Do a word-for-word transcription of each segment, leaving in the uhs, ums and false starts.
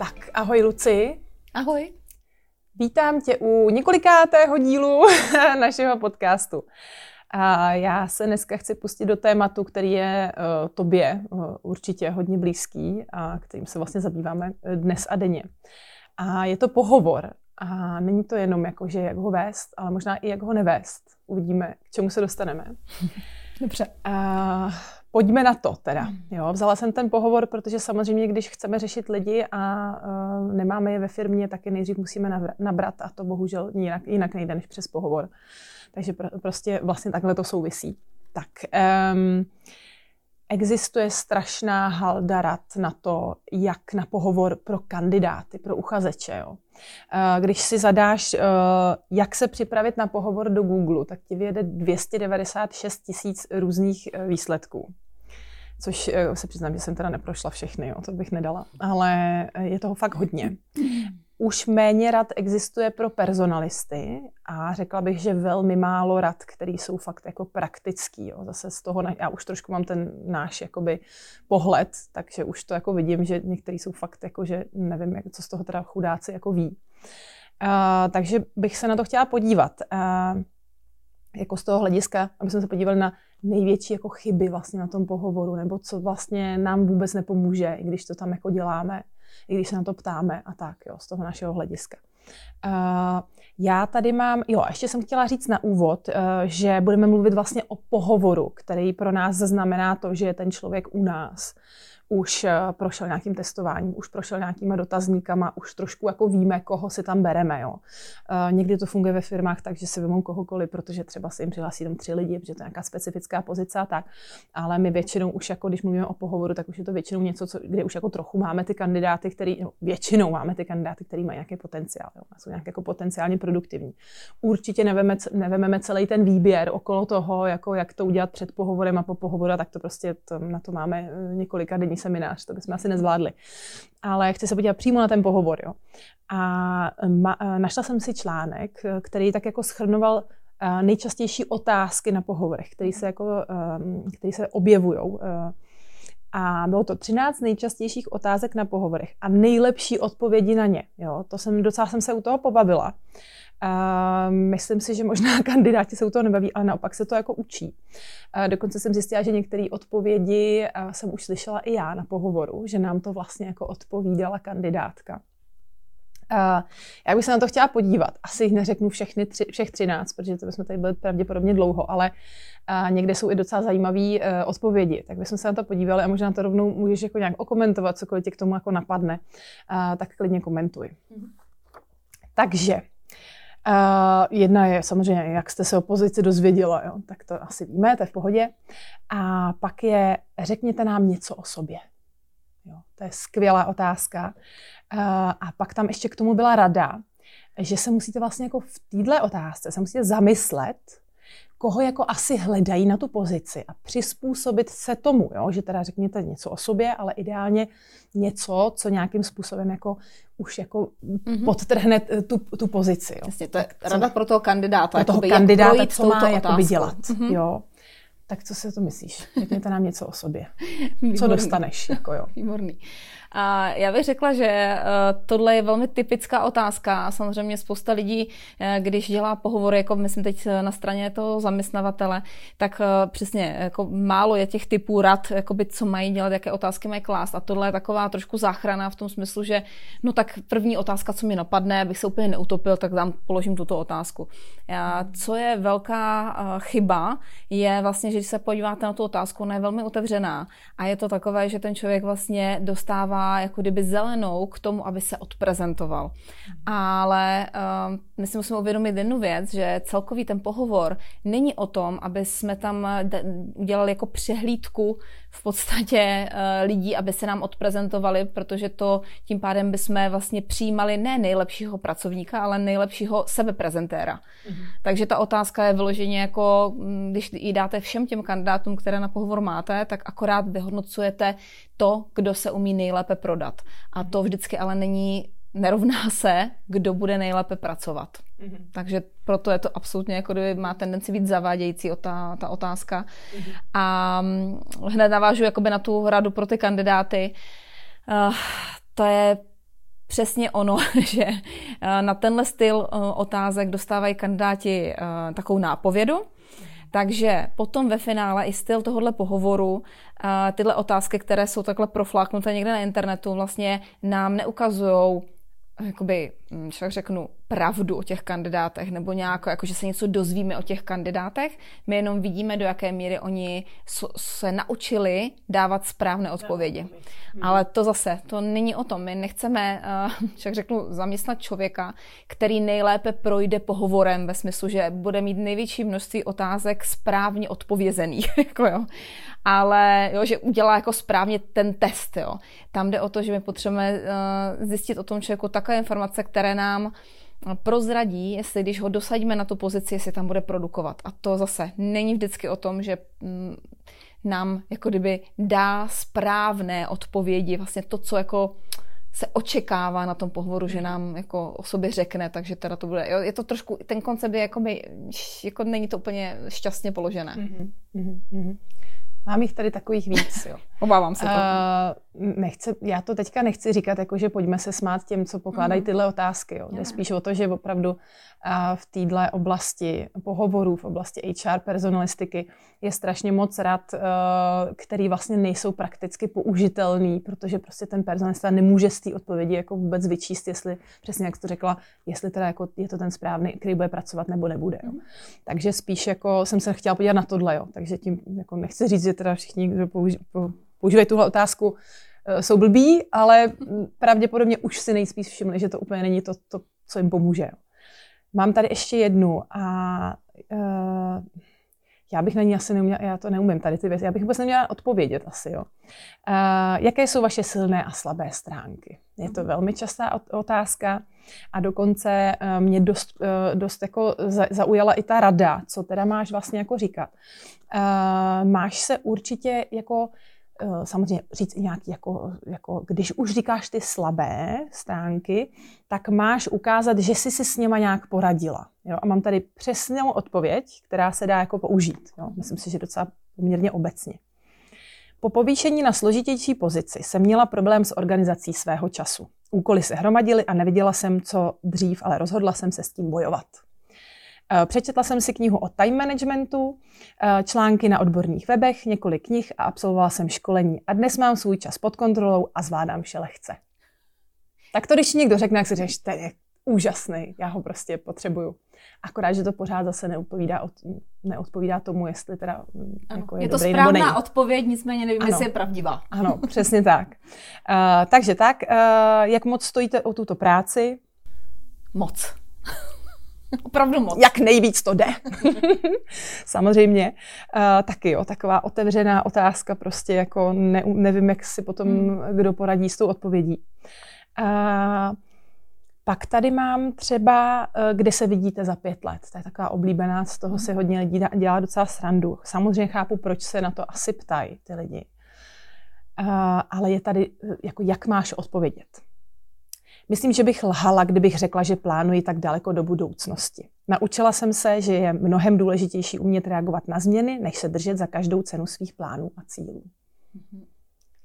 Tak, ahoj Luci. Ahoj. Vítám tě u několikátého dílu našeho podcastu. A já se dneska chci pustit do tématu, který je uh, tobě uh, určitě hodně blízký a kterým se vlastně zabýváme dnes a denně. A je to pohovor. A není to jenom jako, že jak ho vést, ale možná i jak ho nevést. Uvidíme, k čemu se dostaneme. Dobře. Uh, Pojďme na to teda. Jo, vzala jsem ten pohovor, protože samozřejmě, když chceme řešit lidi a uh, nemáme je ve firmě, tak je nejdřív musíme nabrat a to bohužel jinak, jinak nejde než přes pohovor. Takže pr- prostě vlastně takhle to souvisí. Tak um, existuje strašná halda rad na to, jak na pohovor pro kandidáty, pro uchazeče. Jo. Uh, když si zadáš, uh, jak se připravit na pohovor do Google, tak ti vyjede dvě stě devadesát šest tisíc různých uh, výsledků. Což se přiznám, že jsem teda neprošla všechny, jo, to bych nedala, ale je toho fakt hodně. Už méně rad existuje pro personalisty a řekla bych, že velmi málo rad, které jsou fakt jako praktický. Jo. Zase z toho, já už trošku mám ten náš jakoby pohled, takže už to jako vidím, že některý jsou fakt jako, že nevím, co z toho teda chudáci jako ví. Uh, takže bych se na to chtěla podívat. Uh, jako z toho hlediska, aby jsme se podívali na největší jako chyby vlastně na tom pohovoru, nebo co vlastně nám vůbec nepomůže, i když to tam jako děláme, i když se na to ptáme a tak, jo, z toho našeho hlediska. Uh, já tady mám, jo, ještě jsem chtěla říct na úvod, uh, že budeme mluvit vlastně o pohovoru, který pro nás znamená to, že ten člověk u nás už uh, prošel nějakým testováním, už prošel nějakýma dotazníkama, už trošku jako víme, koho si tam bereme, jo. Uh, někdy to funguje ve firmách tak, že si vemou kohokoliv, protože třeba se jim přihlásí tam tři lidi, protože to je nějaká specifická pozice a tak, ale my většinou už jako, když mluvíme o pohovoru, tak už je to většinou něco, co, kde už jako trochu máme ty kandidáty, který, no, většinou máme ty kandidáty, který mají nějaký potenciál, jo, jsou nějak jako potenciálně produktivní. Určitě neveme, nevememe celý ten výběr okolo toho, jako jak to udělat před pohovorem a po pohovoru, tak to prostě to, na to máme několika denní seminář, to bychom asi nezvládli. Ale chci se podívat přímo na ten pohovor. Jo. A ma, našla jsem si článek, který tak jako shrnoval nejčastější otázky na pohovorech, které se, jako, který se objevujou. A bylo to třináct nejčastějších otázek na pohovorech a nejlepší odpovědi na ně. Jo. To jsem, docela jsem se u toho pobavila. Uh, myslím si, že možná kandidáti se u toho nebaví, ale naopak se to jako učí. Uh, dokonce jsem zjistila, že některé odpovědi uh, jsem už slyšela i já na pohovoru, že nám to vlastně jako odpovídala kandidátka. Uh, já bych se na to chtěla podívat. Asi jich neřeknu všechny tři, všech třináct, protože to bychom tady byli pravděpodobně dlouho, ale uh, někde jsou i docela zajímavé uh, odpovědi. Tak bychom se na to podívali a možná to rovnou můžeš jako nějak okomentovat, cokoliv tě k tomu jako napadne. Uh, tak klidně komentuj. Mm-hmm. Takže Uh, jedna je samozřejmě, jak jste se o pozici dozvěděla, jo? Tak to asi víme, to je v pohodě. A pak je, řekněte nám něco o sobě. Jo? To je skvělá otázka. Uh, a pak tam ještě k tomu byla rada, že se musíte vlastně jako v této otázce se musíte zamyslet, koho jako asi hledají na tu pozici a přizpůsobit se tomu, jo? Že teda řekněte něco o sobě, ale ideálně něco, co nějakým způsobem jako už jako mm-hmm. podtrhne tu, tu pozici. Jo? Jasně, to je tak, rada co, pro toho kandidáta. Pro toho kandidáta, co má jakoby dělat. Mm-hmm. Jo? Tak co si o to myslíš? Řekněte nám něco o sobě. Výborný. Co dostaneš? Jako, jo? Výborný. A já bych řekla, že tohle je velmi typická otázka. Samozřejmě spousta lidí, když dělá pohovory, jako myslím teď na straně toho zaměstnavatele, tak přesně jako málo je těch typů rad, jakoby, co mají dělat, jaké otázky mají klást. A tohle je taková trošku záchrana v tom smyslu, že no tak první otázka, co mi napadne, abych se úplně neutopil, tak dám, položím tuto otázku. A co je velká chyba, je vlastně, že když se podíváte na tu otázku, ona je velmi otevřená. A je to takové, že ten člověk vlastně dostává jako kdyby zelenou k tomu, aby se odprezentoval. Ale uh, my si musíme uvědomit jednu věc, že celkový ten pohovor není o tom, aby jsme tam de- udělali jako přehlídku v podstatě uh, lidí, aby se nám odprezentovali, protože to tím pádem bychom vlastně přijímali ne nejlepšího pracovníka, ale nejlepšího sebeprezentéra. Mm-hmm. Takže ta otázka je vyloženě jako, když ji dáte všem těm kandidátům, které na pohovor máte, tak akorát vyhodnocujete to, kdo se umí nejlépe prodat. A to vždycky ale není, nerovná se, kdo bude nejlépe pracovat. Mm-hmm. Takže proto je to absolutně, jako kdyby má tendenci být zavádějící ta, ta otázka. Mm-hmm. A hned navážu jakoby na tu radu pro ty kandidáty. Uh, to je přesně ono, že na tenhle styl otázek dostávají kandidáti takovou nápovědu. Takže potom ve finále i styl tohohle pohovoru, tyhle otázky, které jsou takhle profláknuté někde na internetu, vlastně nám neukazujou, jakoby, jak řeknu, pravdu o těch kandidátech, nebo nějak, jako, že se něco dozvíme o těch kandidátech. My jenom vidíme, do jaké míry oni se naučili dávat správné odpovědi. Ale to zase, to není o tom. My nechceme, jak řeknu, zaměstnat člověka, který nejlépe projde pohovorem ve smyslu, že bude mít největší množství otázek správně odpovězených. Jako jo. Ale jo, že udělá jako správně ten test. Jo. Tam jde o to, že my potřebujeme zjistit o tom člověku takové informace, které nám prozradí, jestli když ho dosadíme na tu pozici, jestli tam bude produkovat. A to zase není vždycky o tom, že nám jako kdyby dá správné odpovědi, vlastně to, co jako se očekává na tom pohovoru, že nám jako o sobě řekne, takže teda to bude, je to trošku, ten koncept je jako by, jako není to úplně šťastně položené. Mm-hmm, mm-hmm. Mám jich tady takových víc, jo. Obávám se to. Uh, nechce, já to teďka nechci říkat, jako, že pojďme se smát těm, co pokládají tyhle otázky. Jo. Jde spíš o to, že opravdu uh, v téhle oblasti pohovorů, v oblasti H R, personalistiky, je strašně moc rad, uh, který vlastně nejsou prakticky použitelný, protože prostě ten personalista nemůže z té odpovědi jako vůbec vyčíst, jestli, přesně jak jsi to řekla, jestli teda jako je to ten správný, který bude pracovat nebo nebude. Jo. Takže spíš jako jsem se chtěla podívat na tohle, jo. Takže tím jako nechci říct, že teda všichni, kdo používají tuhle otázku, jsou blbí, ale pravděpodobně už si nejspíš všimli, že to úplně není to, to co jim pomůže. Mám tady ještě jednu a uh, já bych na ní asi neuměla, já to neumím tady ty věci, já bych vůbec neměla odpovědět asi, jo. Uh, jaké jsou vaše silné a slabé stránky? Je to velmi častá otázka a dokonce uh, mě dost, uh, dost jako za, zaujala i ta rada, co teda máš vlastně jako říkat. Uh, máš se určitě jako samozřejmě říct nějaký, jako, jako, když už říkáš ty slabé stránky, tak máš ukázat, že jsi si s něma nějak poradila. Jo? A mám tady přesnou odpověď, která se dá jako použít. Jo? Myslím si, že docela poměrně obecně. Po povýšení na složitější pozici jsem měla problém s organizací svého času. Úkoly se hromadily a neviděla jsem, co dřív, ale rozhodla jsem se s tím bojovat. Přečetla jsem si knihu o time managementu, články na odborných webech, několik knih a absolvovala jsem školení. A dnes mám svůj čas pod kontrolou a zvládám vše lehce. Tak to, když někdo řekne, jak si říkáš, ten je úžasný, já ho prostě potřebuju. Akorát, že to pořád zase neodpovídá, od, neodpovídá tomu, jestli teda jako je, je to dobrý, správná nebo není. Odpověď, nicméně nevím, ano, jestli je pravdivá. Ano, přesně tak. Uh, takže tak, uh, jak moc stojíte o tuto práci? Moc. Opravdu moc. Jak nejvíc to jde. Samozřejmě. Uh, taky jo, taková otevřená otázka, prostě jako ne, nevím, jak si potom hmm. kdo poradí s tou odpovědí. Uh, pak tady mám třeba, uh, kde se vidíte za pět let. To je taková oblíbená, z toho se hodně lidí dělá docela srandu. Samozřejmě chápu, proč se na to asi ptají ty lidi. Uh, ale je tady, jako jak máš odpovědět. Myslím, že bych lhala, kdybych řekla, že plánuji tak daleko do budoucnosti. Naučila jsem se, že je mnohem důležitější umět reagovat na změny, než se držet za každou cenu svých plánů a cílů.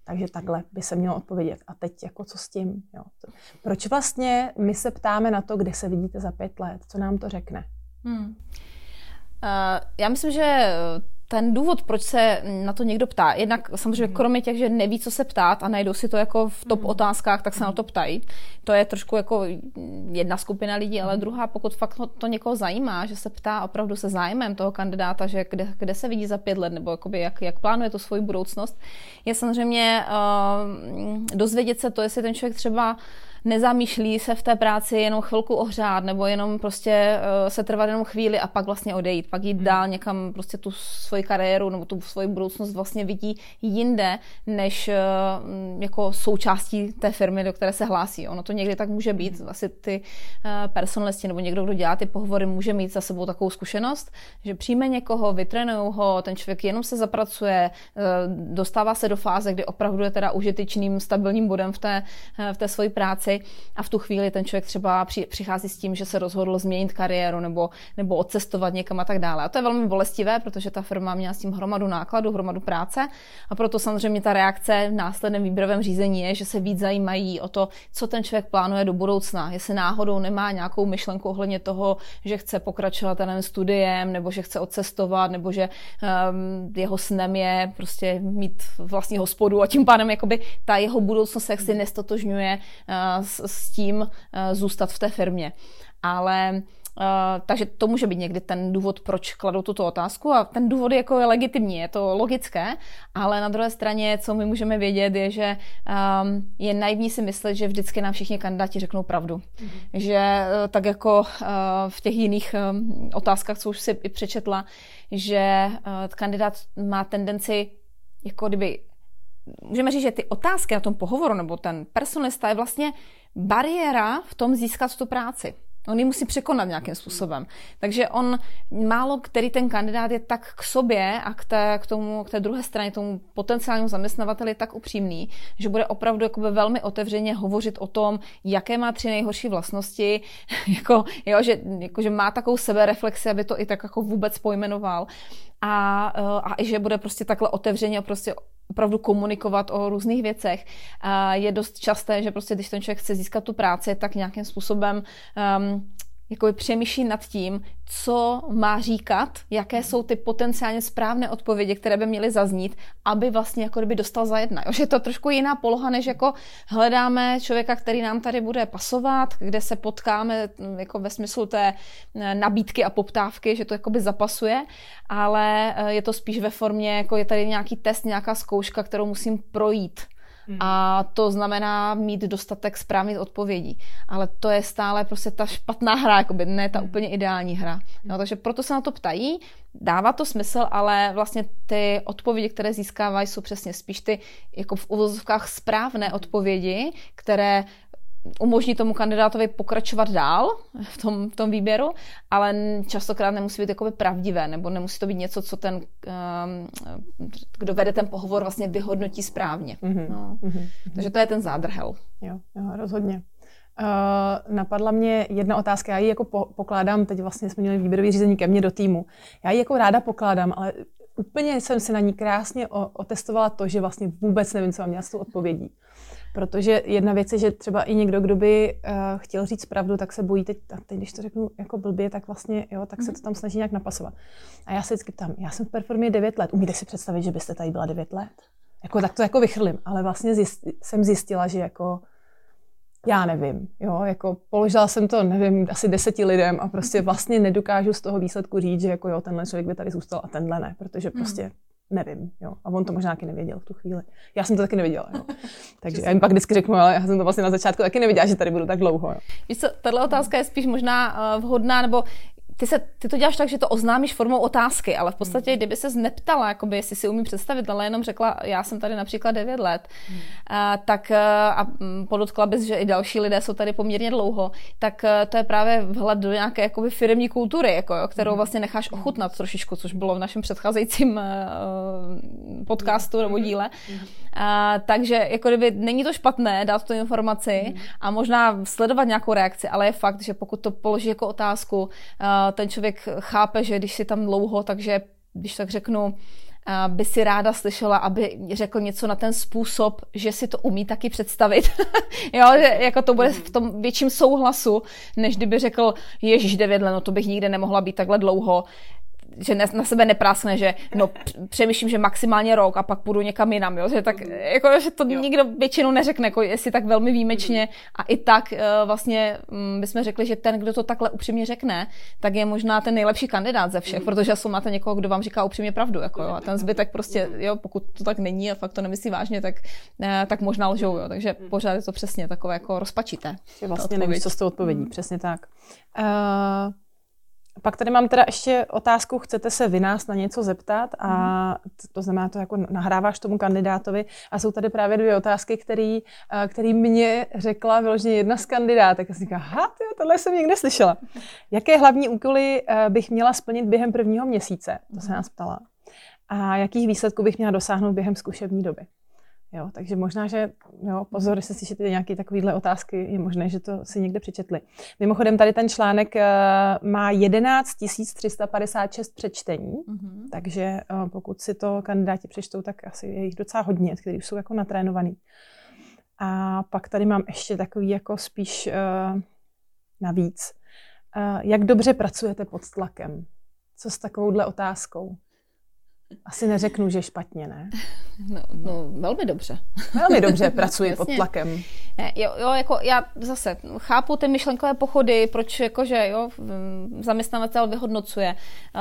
Takže takhle by se mělo odpovědět. A teď jako co s tím? Jo. Proč vlastně my se ptáme na to, kde se vidíte za pět let? Co nám to řekne? Hmm. Uh, já myslím, že ten důvod, proč se na to někdo ptá, jednak samozřejmě kromě těch, že neví, co se ptát a najdou si to jako v top otázkách, tak se na to ptají. To je trošku jako jedna skupina lidí, ale druhá, pokud fakt to někoho zajímá, že se ptá opravdu se zájmem toho kandidáta, že kde, kde se vidí za pět let, nebo jakoby jak, jak plánuje to svoji budoucnost, je samozřejmě uh, dozvědět se to, jestli ten člověk třeba nezamýšlí se v té práci jenom chvilku ohřát, nebo jenom prostě se trvat jenom chvíli a pak vlastně odejít, pak jít dál někam, prostě tu svoji kariéru nebo tu svoji budoucnost vlastně vidí jinde, než jako součástí té firmy, do které se hlásí. Ono to někdy tak může být, asi ty personalisti nebo někdo, kdo dělá ty pohovory, může mít za sebou takovou zkušenost, že přijme někoho, vytrénujou ho, ten člověk jenom se zapracuje, dostává se do fáze, kdy opravdu je teda užitečným, stabilním bodem v té, v té svoji práci. A v tu chvíli ten člověk třeba přichází s tím, že se rozhodl změnit kariéru nebo, nebo odcestovat někam a tak dále. A to je velmi bolestivé, protože ta firma měla s tím hromadu nákladů, hromadu práce a proto samozřejmě ta reakce v následném výběrovém řízení je, že se víc zajímají o to, co ten člověk plánuje do budoucna. Jestli náhodou nemá nějakou myšlenku ohledně toho, že chce pokračovat daným studiem nebo že chce odcestovat nebo že um, jeho snem je prostě mít vlastní hospodu a tím pádem jakoby ta jeho budoucnost se jaksi nestotožňuje uh, s tím zůstat v té firmě. Ale takže to může být někdy ten důvod, proč kladou tuto otázku a ten důvod je, jako je legitimní, je to logické, ale na druhé straně, co my můžeme vědět, je, že je naivní si myslet, že vždycky nám všichni kandidáti řeknou pravdu. Mm. Že tak jako v těch jiných otázkách, co už si i přečetla, že kandidát má tendenci, jako kdyby můžeme říct, že ty otázky na tom pohovoru nebo ten personalista je vlastně bariéra v tom získat tu práci. On ji musí překonat nějakým způsobem. Takže on, málo který ten kandidát je tak k sobě a k té, k tomu, k té druhé straně, tomu potenciálnímu zaměstnavateli tak upřímný, že bude opravdu jakoby velmi otevřeně hovořit o tom, jaké má tři nejhorší vlastnosti, jako, jo, že, jako, že má takovou sebereflexi, aby to i tak jako vůbec pojmenoval. A, a i že bude prostě takhle otevřeně prostě opravdu komunikovat o různých věcech. A je dost časté, že prostě když ten člověk chce získat tu práci, tak nějakým způsobem um, jakoby přemýšlí nad tím, co má říkat, jaké jsou ty potenciálně správné odpovědi, které by měly zaznít, aby vlastně jako kdyby dostal za jedna. Jo, že je to trošku jiná poloha, než jako hledáme člověka, který nám tady bude pasovat, kde se potkáme jako ve smyslu té nabídky a poptávky, že to jakoby zapasuje, ale je to spíš ve formě, jako je tady nějaký test, nějaká zkouška, kterou musím projít. Hmm. A to znamená mít dostatek správných odpovědí. Ale to je stále prostě ta špatná hra, jakoby, ne ta hmm. úplně ideální hra. No, takže proto se na to ptají, dává to smysl, ale vlastně ty odpovědi, které získávají, jsou přesně spíš ty jako v uvozovkách správné odpovědi, které umožní tomu kandidátovi pokračovat dál v tom, v tom výběru, ale častokrát nemusí být jakoby pravdivé, nebo nemusí to být něco, co ten, kdo vede ten pohovor, vlastně vyhodnotí správně. Mm-hmm. No. Mm-hmm. Takže to je ten zádrhel. Jo, jo, rozhodně. Uh, napadla mě jedna otázka, já ji jako po, pokládám, teď vlastně jsme měli výběrový řízení ke mně do týmu, já ji jako ráda pokládám, ale úplně jsem se na ní krásně o, otestovala to, že vlastně vůbec nevím, co mám dělat s tou odpovědí. Protože jedna věc je, že třeba i někdo, kdo by uh, chtěl říct pravdu, tak se bojí teď, a teď, když to řeknu jako blbě, tak vlastně, jo, tak se to tam snaží nějak napasovat. A já se vždycky ptám, já jsem v Performě devět let, umíte si představit, že byste tady byla devět let? Jako, tak to jako vychrlím, ale vlastně zjist, jsem zjistila, že jako, já nevím, jo, jako položila jsem to, nevím, asi deseti lidem a prostě vlastně nedokážu z toho výsledku říct, že jako jo, tenhle člověk by tady zůstal a tenhle ne, protože prostě nevím, jo. A on to možná taky nevěděl v tu chvíli. Já jsem to taky nevěděla, jo. Takže já jim pak vždycky řeknu, ale já jsem to vlastně na začátku taky nevěděla, že tady budu tak dlouho, jo. Víš co, tato otázka je spíš možná vhodná, nebo Ty, se, ty to děláš tak, že to oznámíš formou otázky, ale v podstatě, kdyby ses neptala, jakoby, jestli si umí představit, ale jenom řekla, já jsem tady například devět let, hmm. a, tak a podotkla bys, že i další lidé jsou tady poměrně dlouho, tak to je právě vhled do nějaké jakoby, firmní kultury, jako, jo, kterou vlastně necháš ochutnat trošičku, což bylo v našem předcházejícím uh, podcastu nebo díle. A, takže jako kdyby, není to špatné dát tu informaci hmm. a možná sledovat nějakou reakci, ale je fakt, že pokud to položíš jako otázku, uh, ten člověk chápe, že když si tam dlouho, takže když tak řeknu, by si ráda slyšela, aby řekl něco na ten způsob, že si to umí taky představit. Jo, že jako to bude v tom větším souhlasu, než kdyby řekl, ježiš, devět let, no to bych nikde nemohla být takhle dlouho. Že na sebe neprásne, že no, přemýšlím, že maximálně rok a pak půjdu někam jinam, jo? Že, tak, jako, že to jo. Nikdo většinou neřekne, jako, jestli tak velmi výjimečně a i tak vlastně bychom řekli, že ten, kdo to takhle upřímně řekne, tak je možná ten nejlepší kandidát ze všech, protože asi máte někoho, kdo vám říká upřímně pravdu, jako, jo? A ten zbytek prostě, jo, pokud to tak není a fakt to nemyslí vážně, tak, tak možná lžou, jo? Takže pořád je to přesně takové, jako rozpačité. Vlastně nevíš, co s tou odpovědí, přesně tak. Uh... Pak tady mám teda ještě otázku, chcete se vy nás na něco zeptat a to znamená, to jako nahráváš tomu kandidátovi a jsou tady právě dvě otázky, který, který mě řekla vyloženě jedna z kandidátek. A jsem říkala, aha, tyjo, tohle jsem někde slyšela. Jaké hlavní úkoly bych měla splnit během prvního měsíce? To se nás ptala. A jakých výsledků bych měla dosáhnout během zkušební doby? Jo, takže možná, že jo, pozor, jestli slyšíte nějaké takovéhle otázky, je možné, že to si někde přečetli. Mimochodem, tady ten článek uh, má jedenáct tisíc tři sta padesát šest přečtení, mm-hmm. takže uh, pokud si to kandidáti přečtou, tak asi je jich docela hodně, kteří jsou jako natrénovaný. A pak tady mám ještě takový jako spíš uh, navíc. Uh, jak dobře pracujete pod tlakem? Co s takovouhle otázkou? Asi neřeknu, že špatně, ne? No, no velmi dobře. Velmi dobře pracuji no, pod tlakem. Ne, jo, jo, jako já zase chápu ty myšlenkové pochody, proč jakože, jo, zaměstnavatel vyhodnocuje.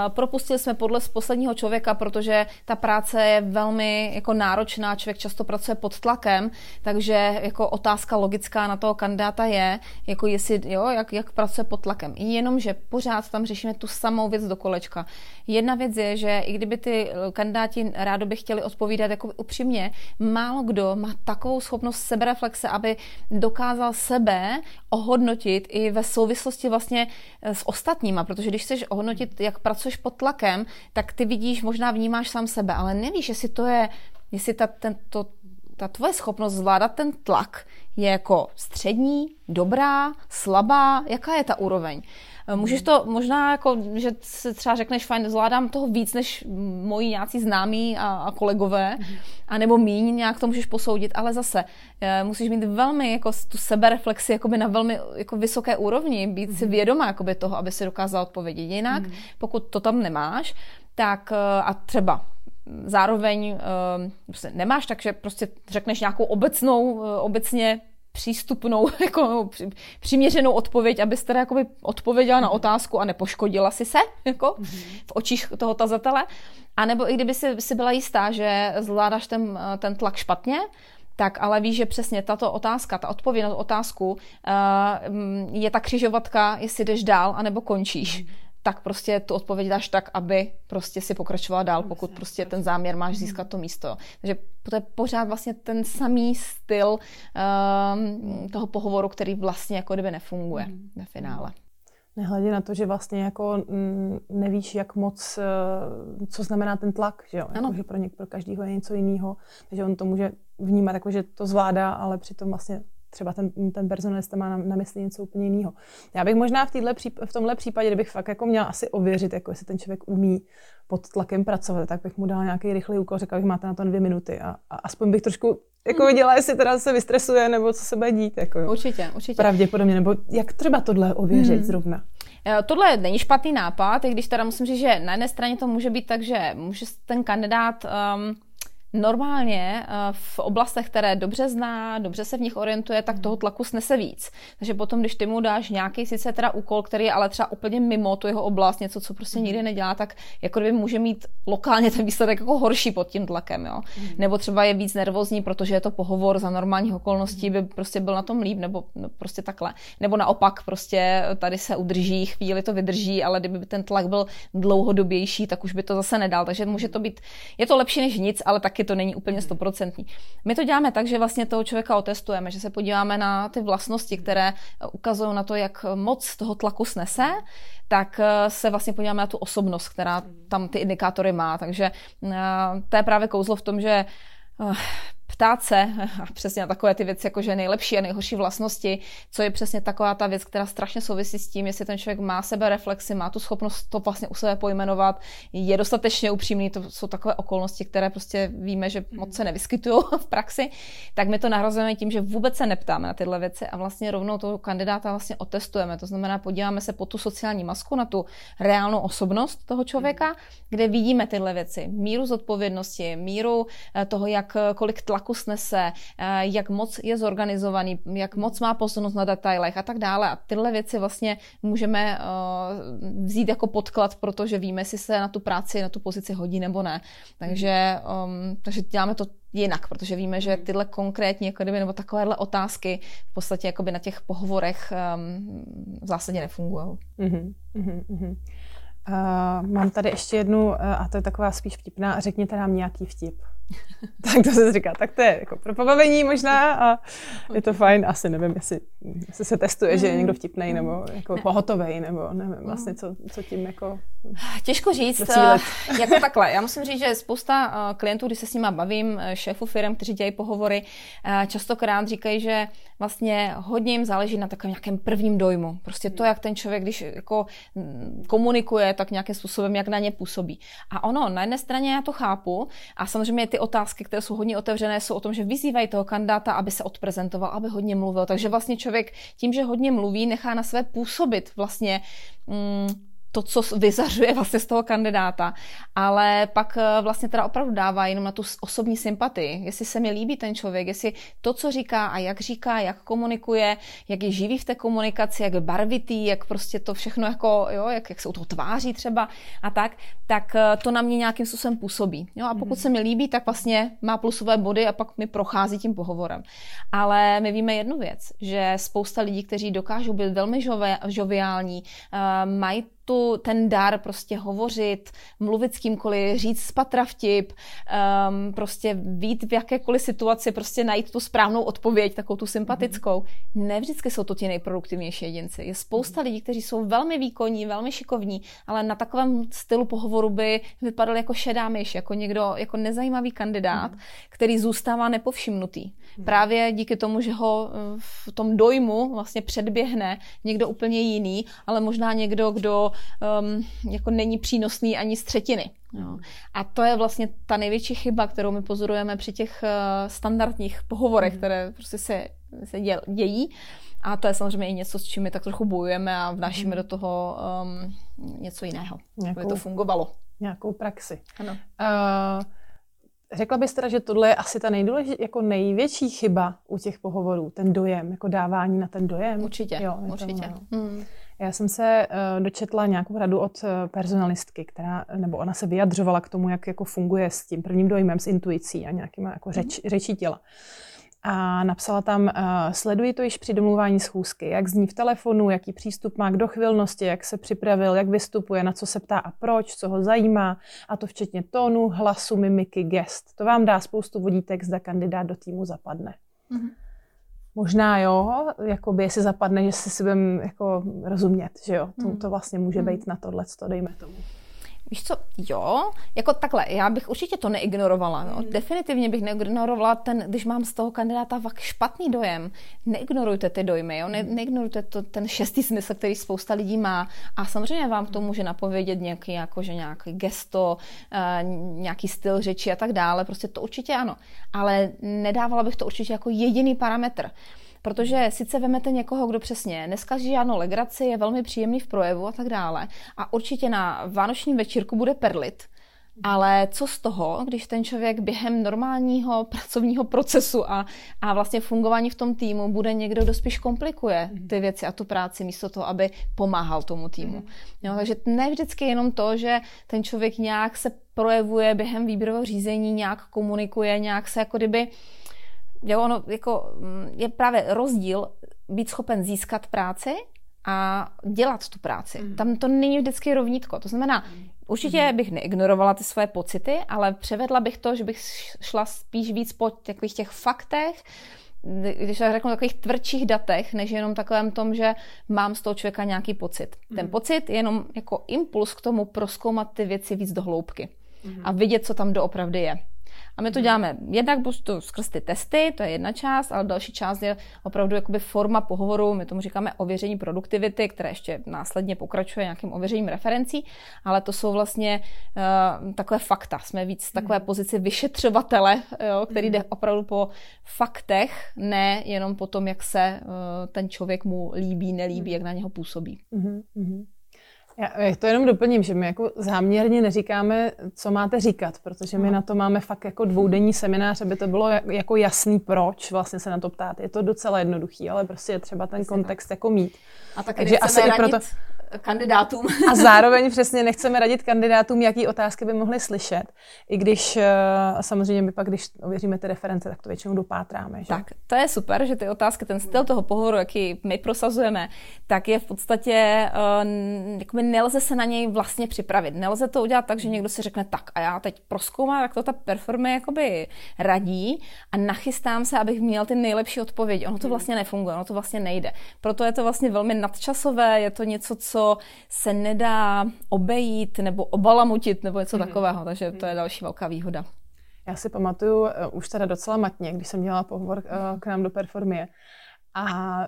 Propustili jsme podle z posledního člověka, protože ta práce je velmi jako náročná, člověk často pracuje pod tlakem, takže jako otázka logická na toho kandidáta je, jako jestli, jo, jak, jak pracuje pod tlakem. Jenomže pořád tam řešíme tu samou věc do kolečka. Jedna věc je, že i kdyby ty kandidáti rádo by chtěli odpovídat jako upřímně, málo kdo má takovou schopnost sebereflexe, aby dokázal sebe ohodnotit i ve souvislosti vlastně s ostatníma, protože když chceš ohodnotit, jak pracuješ pod tlakem, tak ty vidíš, možná vnímáš sám sebe, ale nevíš, jestli to je, jestli ta, ten, to, ta tvoje schopnost zvládat ten tlak je jako střední, dobrá, slabá, jaká je ta úroveň. Můžeš to možná, jako, že se třeba řekneš, fajn, zvládám toho víc než moji nějací známí a, a kolegové, anebo míň, nějak to můžeš posoudit, ale zase musíš mít velmi jako, tu sebereflexi jakoby na velmi jako, vysoké úrovni, být si vědomá jakoby, toho, aby si dokázala odpovědět jinak. Pokud to tam nemáš, tak a třeba zároveň prostě nemáš, takže prostě řekneš nějakou obecnou, obecně přístupnou, jako přiměřenou odpověď, abys teda jakoby odpověděla na otázku a nepoškodila si se jako v očích toho tazatele. A nebo i kdyby si, si byla jistá, že zvládáš ten, ten tlak špatně, tak ale víš, že přesně tato otázka, ta odpověď na tu otázku je ta křižovatka, jestli jdeš dál, anebo končíš. Tak prostě tu odpověď dáš tak, aby prostě si pokračovala dál, pokud prostě ten záměr máš získat to místo. Takže to je pořád vlastně ten samý styl um, toho pohovoru, který vlastně jako kdyby nefunguje ve finále. Nehledě na to, že vlastně jako nevíš, jak moc, co znamená ten tlak, že jo? Jako, že pro něk, pro každýho je něco jiného, takže on to může vnímat jako, že to zvládá, ale přitom vlastně třeba ten, ten personalista má na, na mysli něco úplně jiného. Já bych možná v, týhle, v tomhle případě, kdybych fakt jako měla asi ověřit, jako jestli ten člověk umí pod tlakem pracovat, tak bych mu dala nějaký rychlý úkol, řekla bych, máte na to dvě minuty a, a aspoň bych trošku jako viděla, jestli teda se vystresuje, nebo co se bude dít. Jako, určitě, určitě. Pravděpodobně, nebo jak třeba tohle ověřit hmm. zrovna? Tohle není špatný nápad, i když teda musím říct, že na jedné straně to může být tak, že může ten kandidát um, normálně v oblastech, které dobře zná, dobře se v nich orientuje, tak toho tlaku snese víc. Takže potom, když ty mu dáš nějaký sice teda úkol, který je ale třeba úplně mimo tu jeho oblast, něco, co prostě nikdy nedělá, tak jako kdyby může mít lokálně ten výsledek jako horší pod tím tlakem, jo. Mm. Nebo třeba je víc nervózní, protože je to pohovor, za normálních okolností by prostě byl na tom líp, nebo prostě takhle. Nebo naopak prostě tady se udrží, chvíli to vydrží, ale kdyby ten tlak byl dlouhodobější, tak už by to zase nedal. Takže může to být, je to lepší než nic, ale taky to není úplně stoprocentní. My to děláme tak, že vlastně toho člověka otestujeme, že se podíváme na ty vlastnosti, které ukazují na to, jak moc toho tlaku snese, tak se vlastně podíváme na tu osobnost, která tam ty indikátory má. Takže to je právě kouzlo v tom, že ptát se a přesně na takové ty věci, jako že nejlepší a nejhorší vlastnosti, co je přesně taková ta věc, která strašně souvisí s tím, jestli ten člověk má sebereflexi, má tu schopnost to vlastně u sebe pojmenovat, je dostatečně upřímný, to jsou takové okolnosti, které prostě víme, že moc se nevyskytují v praxi, tak my to nahrazujeme tím, že vůbec se neptáme na tyhle věci a vlastně rovnou toho kandidáta vlastně otestujeme. To znamená, podíváme se po tu sociální masku, na tu reálnou osobnost toho člověka, kde vidíme tyhle věci, míru zodpovědnosti, míru toho, jak kolik tlaku snese, jak moc je zorganizovaný, jak moc má pozornost na detailech a tak dále. A tyhle věci vlastně můžeme vzít jako podklad, protože víme, jestli se na tu práci, na tu pozici hodí nebo ne. Takže, um, takže děláme to jinak, protože víme, že tyhle konkrétní jako kdyby, nebo takovéhle otázky v podstatě jakoby na těch pohovorech um, v zásadě nefungují. Mm-hmm, mm-hmm. Uh, mám tady ještě jednu, uh, a to je taková spíš vtipná, řekněte nám nějaký vtip. Tak to se říká, tak to je jako pro pobavení možná a je to fajn, asi nevím, jestli, jestli se testuje, že je někdo vtipnej nebo jako ne. pohotovej, nebo nevím vlastně, co, co tím jako... Těžko říct, docílet. Jako takhle, já musím říct, že spousta klientů, když se s nima bavím, šéfů firm, kteří dělají pohovory, častokrát říkají, že vlastně hodně jim záleží na takovém nějakém prvním dojmu. Prostě to, jak ten člověk, když jako komunikuje, tak nějakým způsobem, jak na ně působí. A ono, na jedné straně já to chápu a samozřejmě ty otázky, které jsou hodně otevřené, jsou o tom, že vyzývají toho kandidáta, aby se odprezentoval, aby hodně mluvil. Takže vlastně člověk tím, že hodně mluví, nechá na své působit vlastně mm, to, co vyzařuje vlastně z toho kandidáta. Ale pak vlastně teda opravdu dává jenom na tu osobní sympatii. Jestli se mi líbí ten člověk, jestli to, co říká a jak říká, jak komunikuje, jak je živý v té komunikaci, jak je barvitý, jak prostě to všechno jako, jo, jak, jak se u toho tváří třeba a tak, tak to na mě nějakým způsobem působí. Jo, a pokud se mi líbí, tak vlastně má plusové body a pak mi prochází tím pohovorem. Ale my víme jednu věc, že spousta lidí, kteří dokážou být velmi žoviální, mají Tu, ten dar prostě hovořit, mluvit s kýmkoliv, říct spatra vtip, um, prostě být v jakékoliv situaci, prostě najít tu správnou odpověď, takovou tu sympatickou. Mm-hmm. Ne vždycky jsou to ti nejproduktivnější jedinci. Je spousta mm-hmm. lidí, kteří jsou velmi výkonní, velmi šikovní, ale na takovém stylu pohovoru by vypadal jako šedá myš, jako někdo, jako nezajímavý kandidát, mm-hmm. který zůstává nepovšimnutý. Mm-hmm. Právě díky tomu, že ho v tom dojmu vlastně předběhne někdo úplně jiný, ale možná někdo, kdo Um, jako není přínosný ani z třetiny. No. A to je vlastně ta největší chyba, kterou my pozorujeme při těch uh, standardních pohovorech, mm. které prostě se, se děl, dějí. A to je samozřejmě i něco, s čím my tak trochu bojujeme a vnášíme mm. do toho um, něco jiného, nějakou, aby to fungovalo. Nějakou praxi. Ano. Uh, řekla bys teda, že tohle je asi ta nejdůležitě, jako největší chyba u těch pohovorů, ten dojem, jako dávání na ten dojem. Určitě, jo, určitě. Já jsem se dočetla nějakou radu od personalistky, která, nebo ona se vyjadřovala k tomu, jak jako funguje s tím prvním dojmem, s intuicí a nějakýma jako řeč, řečí těla. A napsala tam, sleduji to již při domluvání schůzky, jak zní v telefonu, jaký přístup má k dochvilnosti, jak se připravil, jak vystupuje, na co se ptá a proč, co ho zajímá, a to včetně tónu, hlasu, mimiky, gest. To vám dá spoustu vodítek, zda kandidát do týmu zapadne. Mm-hmm. Možná jo, jakoby, jestli zapadne, že si si budem jako rozumět, že jo, to, to vlastně může být na tohleto, dejme tomu. Víš co, jo, jako takhle, já bych určitě to neignorovala, no. Definitivně bych neignorovala ten, když mám z toho kandidáta fakt špatný dojem, neignorujte ty dojmy, jo, ne, neignorujte to, ten šestý smysl, který spousta lidí má, a samozřejmě vám k tomu může napovědět nějaký, jakože nějaký gesto, nějaký styl řeči a tak dále, prostě to určitě ano, ale nedávala bych to určitě jako jediný parametr. Protože sice vemete někoho, kdo přesně neskaží žádnou legraci, je velmi příjemný v projevu a tak dále. A určitě na vánoční večírku bude perlit. Ale co z toho, když ten člověk během normálního pracovního procesu a, a vlastně fungování v tom týmu bude někdo, kdo spíš komplikuje ty věci a tu práci místo toho, aby pomáhal tomu týmu. Jo, takže ne vždycky jenom to, že ten člověk nějak se projevuje během výběrového řízení, nějak komunikuje, nějak se jako kdyby... Jo, ono, jako, je právě rozdíl být schopen získat práci a dělat tu práci. Mm. Tam to není vždycky rovnítko. To znamená, určitě bych neignorovala ty své pocity, ale převedla bych to, že bych šla spíš víc po takových těch faktech, když já řeknu takových tvrdších datech, než jenom takovém tom, že mám z toho člověka nějaký pocit. Ten pocit je jenom jako impuls k tomu prozkoumat ty věci víc do hloubky a vidět, co tam doopravdy je. A my to děláme jednak bustu skrz ty testy, to je jedna část, ale další část je opravdu jakoby forma pohovoru, my tomu říkáme ověření produktivity, které ještě následně pokračuje nějakým ověřením referencí, ale to jsou vlastně uh, takové fakta. Jsme víc v takové pozici vyšetřovatele, jo, který jde opravdu po faktech, ne jenom po tom, jak se uh, ten člověk mu líbí, nelíbí, jak na něho působí. Mm-hmm. Já to jenom doplním, že my jako záměrně neříkáme, co máte říkat, protože my na to máme fakt jako dvoudenní seminář, aby to bylo jako jasný, proč vlastně se na to ptát. Je to docela jednoduchý, ale prostě je třeba ten kontext jako mít. A taky Takže nechceme asi radit proto... kandidátům. A zároveň přesně nechceme radit kandidátům, jaký otázky by mohli slyšet. I když samozřejmě my pak, když ověříme ty reference, tak to většinou dopátráme. Že? Tak, to je super, že ty otázky, ten styl toho pohovoru, jaký my prosazujeme, tak je v podstatě jako nelze se na něj vlastně připravit. Nelze to udělat tak, že někdo si řekne tak a já teď prozkoumám, jak to ta performa jakoby radí a nachystám se, abych měl ty nejlepší odpovědi. Ono to vlastně nefunguje, ono to vlastně nejde. Proto je to vlastně velmi nadčasové, je to něco, co se nedá obejít nebo obalamutit nebo něco takového, takže to je další velká výhoda. Já si pamatuju už teda docela matně, když jsem dělala pohovor k nám do Performie a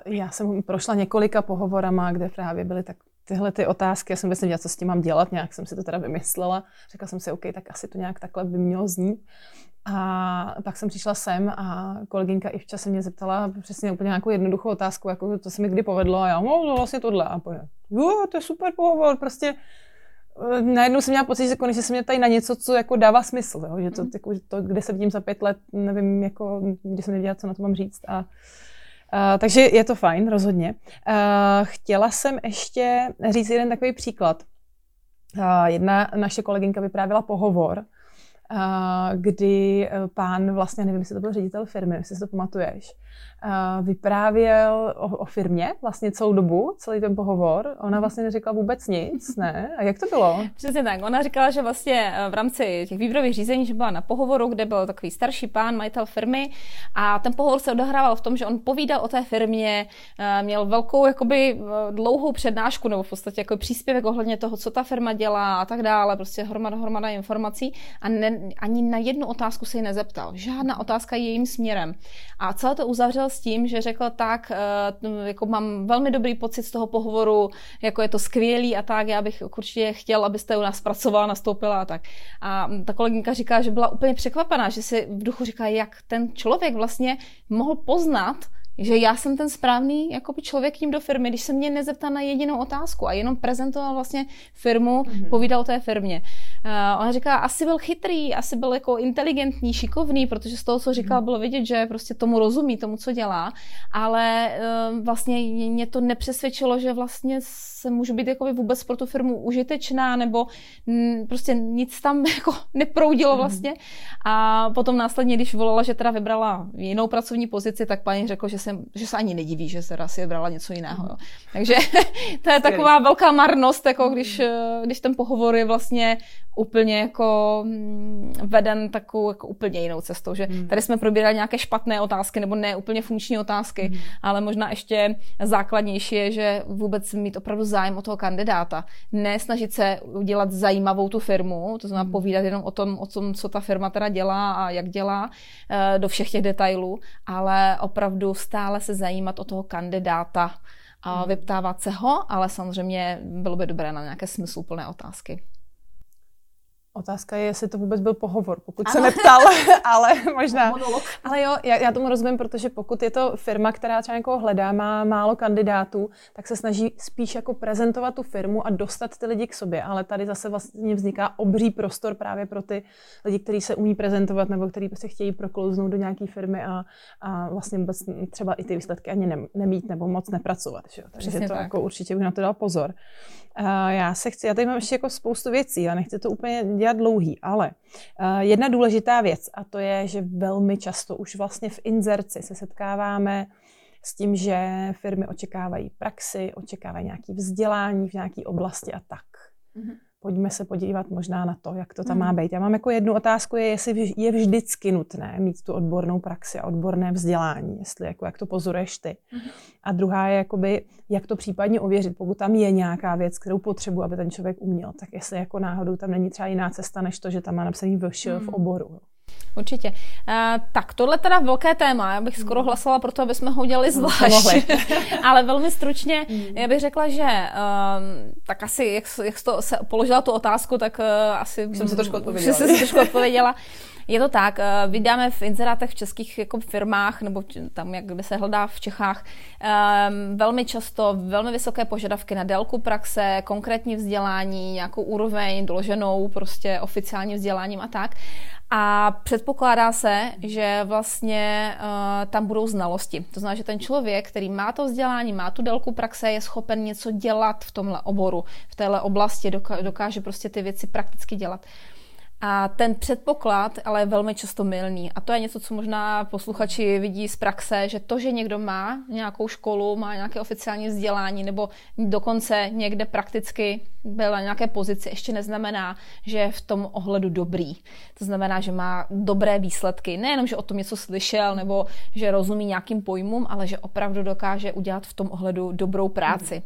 já jsem prošla několika pohovorama, kde právě byly tak tyhle ty otázky, já jsem vůbec nevěděla, co s tím mám dělat, nějak jsem si to teda vymyslela. Řekla jsem si, OK, tak asi to nějak takhle by mělo znít. A pak jsem přišla sem a kolegynka Ivča se mě zeptala přesně úplně nějakou jednoduchou otázku, jako to se mi kdy povedlo a já, no vlastně tohle. A po, jo, to je super pohovor, prostě najednou jsem měla pocit, že konečně se mě ptají na něco, co jako dává smysl, jo? Že to, jako, to, kde se vidím za pět let, nevím, jako, když jsem nevěděla, co na to mám říct. A Uh, takže je to fajn, rozhodně. Uh, chtěla jsem ještě říct jeden takový příklad. Uh, jedna naše kolegynka vyprávěla pohovor, uh, kdy pán, vlastně nevím, jestli to byl ředitel firmy, jestli si to pamatuješ, uh, vyprávěl o, o firmě vlastně celou dobu, celý ten pohovor. Ona vlastně neřekla vůbec nic, ne? A jak to bylo? Přesně tak. Ona říkala, že vlastně v rámci těch výběrových řízení, že byla na pohovoru, kde byl takový starší pán, majitel firmy a ten pohovor se odehrával v tom, že on povídal o té firmě, měl velkou, jakoby dlouhou přednášku nebo v podstatě jako příspěvek ohledně toho, co ta firma dělá a tak dále, prostě hromada, hromada informací a ne, ani na jednu otázku se jí nezeptal. Žádná otázka jejím směrem. A celé to uzavřel s tím, že řekl tak, jako mám velmi dobrý pocit z toho pohovoru, jako je to skvělý a tak, já bych určitě chtěl, abyste u nás pracovala, nastoupila a tak. A ta kolegynka říká, že byla úplně překvapená, že si v duchu říká, jak ten člověk vlastně mohl poznat, že já jsem ten správný jakoby člověk tím do firmy, když se mě nezeptá na jedinou otázku a jenom prezentoval vlastně firmu, mm-hmm. povídal o té firmě. Uh, ona říká, asi byl chytrý, asi byl jako inteligentní, šikovný, protože z toho, co říkal, bylo vidět, že prostě tomu rozumí, tomu, co dělá, ale uh, vlastně mě to nepřesvědčilo, že vlastně se můžu být jakoby vůbec pro tu firmu užitečná, nebo m, prostě nic tam jako neproudilo vlastně. A potom následně, když volala, že teda vybrala jinou pracovní pozici, tak paní řekla, že se, že se ani nediví, že se asi vybrala něco jiného. Jo. Takže to je taková velká marnost, jako když, když ten pohovor je vlastně úplně jako veden takovou jako úplně jinou cestou, že tady jsme probírali nějaké špatné otázky nebo ne úplně funkční otázky, mm. ale možná ještě základnější je, že vůbec mít opravdu zájem o toho kandidáta. Ne snažit se udělat zajímavou tu firmu, to znamená povídat jenom o tom, o tom, co ta firma teda dělá a jak dělá do všech těch detailů, ale opravdu stále se zajímat o toho kandidáta a vyptávat se ho, ale samozřejmě bylo by dobré na nějaké smysluplné otázky. Otázka je, jestli to vůbec byl pohovor, pokud ano. se neptal, ale možná. Ale jo, já, já tomu rozumím, protože pokud je to firma, která třeba někoho hledá, má málo kandidátů, tak se snaží spíš jako prezentovat tu firmu a dostat ty lidi k sobě. Ale tady zase vlastně vzniká obří prostor právě pro ty lidi, kteří se umí prezentovat nebo kteří prostě chtějí proklouznout do nějaké firmy a, a vlastně vůbec třeba i ty výsledky ani ne, nemít nebo moc nepracovat. Že jo? Takže Přesně to tak. Jako určitě bych na to dal pozor. Uh, já se chci, já tady mám ještě jako spoustu věcí, já nechci to úplně dělat dlouhý, ale uh, jedna důležitá věc a to je, že velmi často už vlastně v inzerci se setkáváme s tím, že firmy očekávají praxi, očekávají nějaké vzdělání v nějaké oblasti a tak. Mm-hmm. Pojďme se podívat možná na to, jak to tam mm-hmm. má být. Já mám jako jednu otázku, je, jestli je vždycky nutné mít tu odbornou praxi a odborné vzdělání, jestli jako, jak to pozoruješ ty. Mm-hmm. A druhá je, jakoby, jak to případně ověřit, pokud tam je nějaká věc, kterou potřebuji, aby ten člověk uměl, tak jestli jako náhodou tam není třeba jiná cesta, než to, že tam má napsaný vš v oboru. Určitě. Uh, tak tohle teda velké téma, já bych skoro hlasala pro to, aby jsme ho udělali zvlášť. Ale velmi stručně, já bych řekla, že uh, tak asi, jak, jak jsi to se položila tu otázku, tak uh, asi jsem se trošku odpověděla. Jsem se trošku odpověděla. Je to tak, vydáme v inzerátech v českých jako firmách, nebo tam, jak kde se hledá v Čechách, um, velmi často velmi vysoké požadavky na délku praxe, konkrétní vzdělání, nějakou úroveň doloženou prostě oficiálním vzděláním a tak. A předpokládá se, že vlastně uh, tam budou znalosti. To znamená, že ten člověk, který má to vzdělání, má tu délku praxe, je schopen něco dělat v tomhle oboru, v téhle oblasti, doka- dokáže prostě ty věci prakticky dělat. A ten předpoklad ale je velmi často mylný. A to je něco, co možná posluchači vidí z praxe, že to, že někdo má nějakou školu, má nějaké oficiální vzdělání nebo dokonce někde prakticky byl na nějaké pozici, ještě neznamená, že je v tom ohledu dobrý. To znamená, že má dobré výsledky. Nejenom, že o tom něco slyšel nebo že rozumí nějakým pojmům, ale že opravdu dokáže udělat v tom ohledu dobrou práci.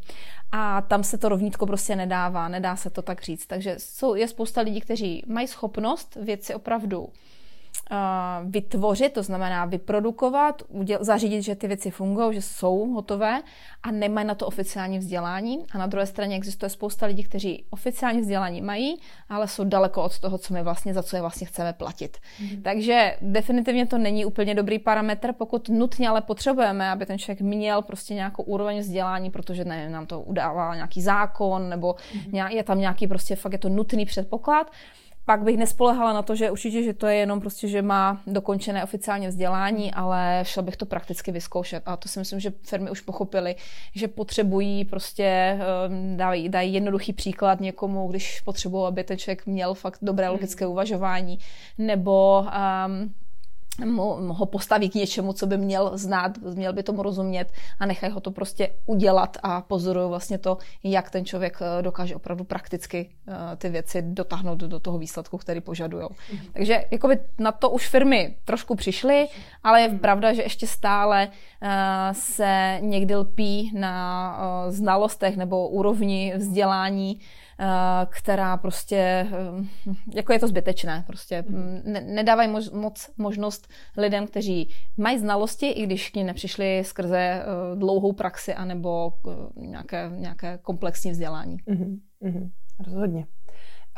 A tam se to rovnítko prostě nedává, nedá se to tak říct. Takže jsou, je spousta lidí, kteří mají schopnost věci opravdu uh, vytvořit, to znamená vyprodukovat, uděl, zařídit, že ty věci fungují, že jsou hotové a nemají na to oficiální vzdělání. A na druhé straně existuje spousta lidí, kteří oficiální vzdělání mají, ale jsou daleko od toho, co my vlastně, za co je vlastně chceme platit. Mm. Takže definitivně to není úplně dobrý parametr, pokud nutně ale potřebujeme, aby ten člověk měl prostě nějakou úroveň vzdělání, protože nevím, nám to udává nějaký zákon nebo mm. nějak, je tam nějaký prostě fakt je to nutný předpoklad. Pak bych nespoléhala na to, že určitě, že to je jenom prostě, že má dokončené oficiální vzdělání, ale šla bych to prakticky vyzkoušet. A to si myslím, že firmy už pochopily, že potřebují prostě, dají, dají jednoduchý příklad někomu, když potřebují, aby ten člověk měl fakt dobré logické uvažování, nebo um, ho postaví k něčemu, co by měl znát, měl by tomu rozumět a nechají ho to prostě udělat a pozorují vlastně to, jak ten člověk dokáže opravdu prakticky ty věci dotáhnout do toho výsledku, který požadujou. Mm-hmm. Takže jakoby na to už firmy trošku přišly, ale je pravda, že ještě stále se někdy lpí na znalostech nebo úrovni vzdělání, která prostě, jako je to zbytečné, prostě ne, nedávají mož, moc možnost lidem, kteří mají znalosti, i když k ní nepřišli skrze dlouhou praxi anebo nějaké, nějaké komplexní vzdělání. Mm-hmm, mm-hmm, rozhodně.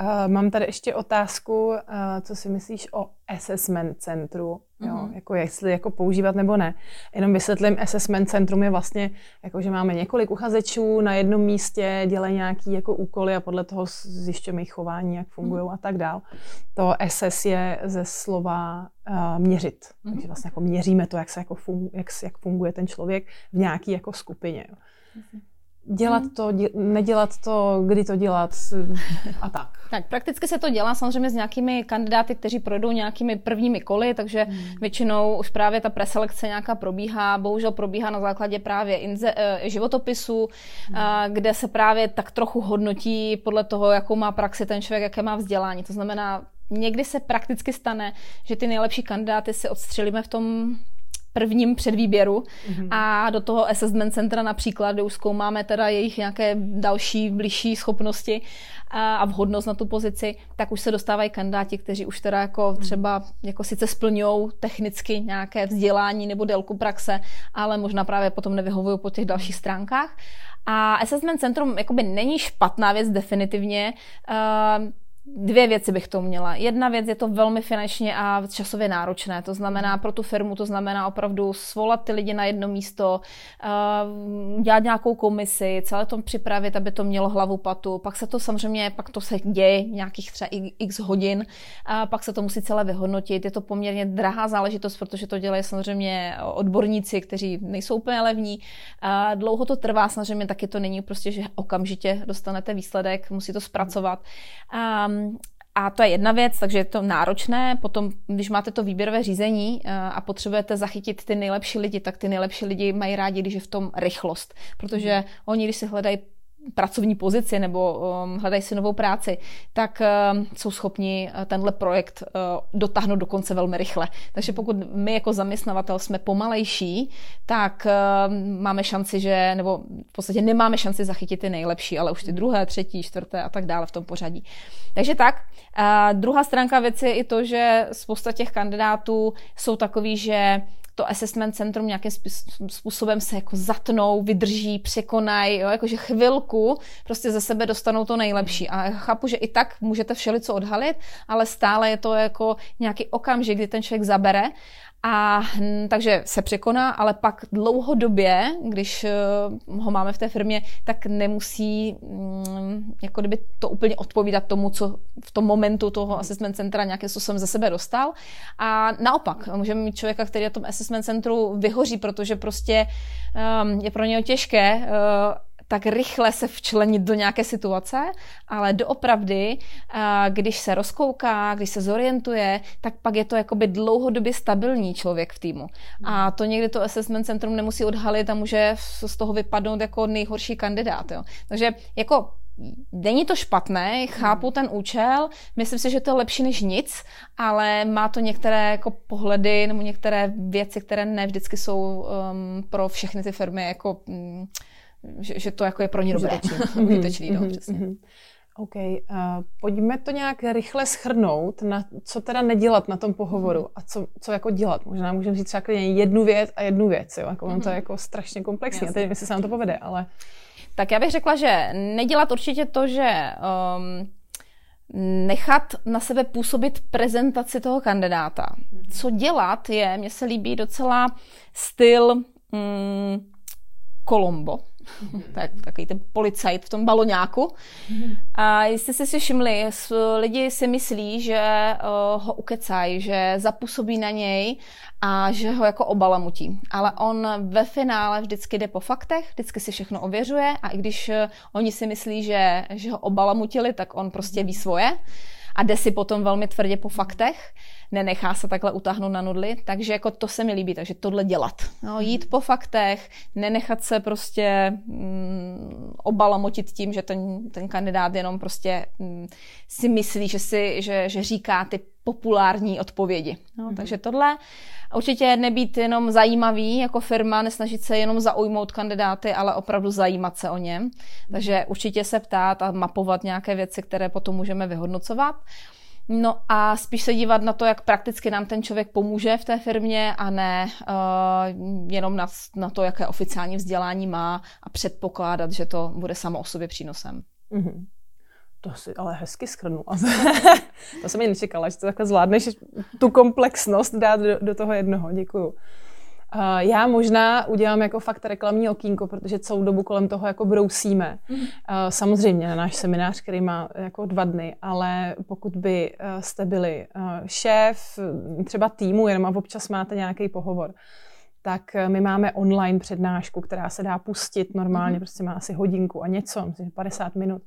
Uh, mám tady ještě otázku, uh, co si myslíš o assessment centru, jo? Mm-hmm. Jako jestli jako používat nebo ne. Jenom vysvětlím, assessment centrum je vlastně, jako, že máme několik uchazečů na jednom místě, dělají nějaký jako úkoly a podle toho zjišťujeme jejich chování, jak fungují mm-hmm. a tak dál. To assess je ze slova uh, měřit, mm-hmm. takže vlastně jako měříme to, jak, se jako fungu, jak, jak funguje ten člověk v nějaké jako skupině. Jo? Mm-hmm. Dělat to, dě, nedělat to, kdy to dělat a tak. Tak, prakticky se to dělá samozřejmě s nějakými kandidáty, kteří projdou nějakými prvními koly, takže hmm. většinou už právě ta preselekce nějaká probíhá, bohužel probíhá na základě právě inze, životopisu, hmm. kde se právě tak trochu hodnotí podle toho, jakou má praxi ten člověk, jaké má vzdělání. To znamená, někdy se prakticky stane, že ty nejlepší kandidáty si odstřelíme v tom prvním předvýběru mm-hmm. a do toho assessment centra například, kde už zkoumáme teda jejich nějaké další bližší schopnosti a vhodnost na tu pozici, tak už se dostávají kandidáti, kteří už teda jako třeba jako sice splňují technicky nějaké vzdělání nebo délku praxe, ale možná právě potom nevyhovují po těch dalších stránkách. A assessment centrum jakoby není špatná věc definitivně. Dvě věci bych to měla. Jedna věc je to velmi finančně a časově náročné. To znamená pro tu firmu, to znamená opravdu svolat ty lidi na jedno místo, uh, dělat nějakou komisi, celé to připravit, aby to mělo hlavu patu. Pak se to samozřejmě, pak to se děje nějakých třeba x hodin, a pak se to musí celé vyhodnotit. Je to poměrně drahá záležitost, protože to dělají samozřejmě odborníci, kteří nejsou úplně levní. Uh, dlouho to trvá, samozřejmě taky to není prostě, že okamžitě dostanete výsledek, musí to zpracovat. Uh, A to je jedna věc, takže je to náročné. Potom, když máte to výběrové řízení a potřebujete zachytit ty nejlepší lidi, tak ty nejlepší lidi mají rádi, když je v tom rychlost. Protože oni, když si hledají pracovní pozici nebo um, hledají si novou práci, tak um, jsou schopni tenhle projekt uh, dotáhnout do konce velmi rychle. Takže pokud my jako zaměstnavatel jsme pomalejší, tak um, máme šanci, že, nebo v podstatě nemáme šanci zachytit ty nejlepší, ale už ty druhé, třetí, čtvrté a tak dále v tom pořadí. Takže tak. Uh, druhá stránka věci je i to, že spousta těch kandidátů jsou takový, že to assessment centrum nějakým způsobem se jako zatnou, vydrží, překonají, jo? Jakože chvilku prostě ze sebe dostanou to nejlepší. A chápu, že i tak můžete všelico odhalit, ale stále je to jako nějaký okamžik, kdy ten člověk zabere. A takže se překoná, ale pak dlouhodobě, když ho máme v té firmě, tak nemusí jako kdyby to úplně odpovídat tomu, co v tom momentu toho assessment centra nějakým způsobem ze sebe dostal. A naopak, můžeme mít člověka, který v tom assessment centru vyhoří, protože prostě je pro něho těžké tak rychle se včlenit do nějaké situace, ale doopravdy, když se rozkouká, když se zorientuje, tak pak je to jakoby dlouhodobě stabilní člověk v týmu. A to někdy to assessment centrum nemusí odhalit a může z toho vypadnout jako nejhorší kandidát. Jo. Takže jako není to špatné, chápu ten účel, myslím si, že to je lepší než nic, ale má to některé jako pohledy nebo některé věci, které ne vždycky jsou um, pro všechny ty firmy jako... Um, Že, že to jako je pro ně dobré. Užitečný, no, přesně. OK, uh, pojďme to nějak rychle shrnout, na, co teda nedělat na tom pohovoru a co, co jako dělat. Možná můžeme říct třeba jednu věc a jednu věc, jo, jako on to je jako strašně komplexní, a teď jestli se nám to povede, ale... Tak já bych řekla, že nedělat určitě to, že... Um, nechat na sebe působit prezentaci toho kandidáta. Co dělat je, mně se líbí docela styl um, Colombo. Tak, takový ten policajt v tom baloňáku. A jestli jste si všimli, lidi si myslí, že ho ukecají, že zapůsobí na něj a že ho jako obalamutí. Ale on ve finále vždycky jde po faktech, vždycky si všechno ověřuje a i když oni si myslí, že, že ho obalamutili, tak on prostě ví svoje a jde si potom velmi tvrdě po faktech. Nenechá se takhle utáhnout na nudli, takže jako to se mi líbí, takže tohle dělat. No, jít po faktech, nenechat se prostě mm, obalamotit tím, že ten, ten kandidát jenom prostě mm, si myslí, že, si, že, že říká ty populární odpovědi. No, mm-hmm. Takže tohle. Určitě nebýt jenom zajímavý jako firma, nesnažit se jenom zaujmout kandidáty, ale opravdu zajímat se o něm. Takže určitě se ptát a mapovat nějaké věci, které potom můžeme vyhodnocovat. No a spíš se dívat na to, jak prakticky nám ten člověk pomůže v té firmě a ne uh, jenom na, na to, jaké oficiální vzdělání má a předpokládat, že to bude samo o sobě přínosem. Mm-hmm. To si ale hezky shrnula. To jsem jen nečekala, že to takhle zvládneš tu komplexnost dát do, do toho jednoho. Děkuju. Já možná udělám jako fakt reklamní okýnko, protože celou dobu kolem toho jako brousíme. Samozřejmě na náš seminář, který má jako dva dny, ale pokud by jste byli šéf třeba týmu, jenom a občas máte nějaký pohovor, tak my máme online přednášku, která se dá pustit normálně, prostě má asi hodinku a něco, myslím, že padesát minut.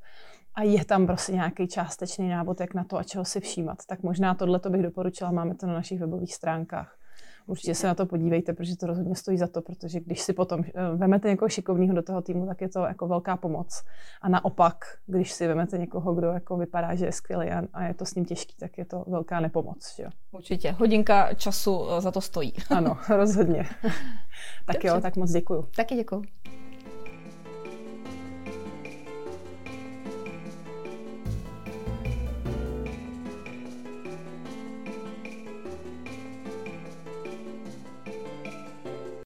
A je tam prostě nějaký částečný návod, jak na to a čeho si všímat. Tak možná tohle to bych doporučila, máme to na našich webových stránkách. Určitě se na to podívejte, protože to rozhodně stojí za to, protože když si potom vemete někoho šikovného do toho týmu, tak je to jako velká pomoc. A naopak, když si vemete někoho, kdo jako vypadá, že je skvělý a je to s ním těžký, tak je to velká nepomoc. Jo? Určitě. Hodinka času za to stojí. Ano, rozhodně. Tak dobře. Jo, tak moc děkuju. Taky děkuju.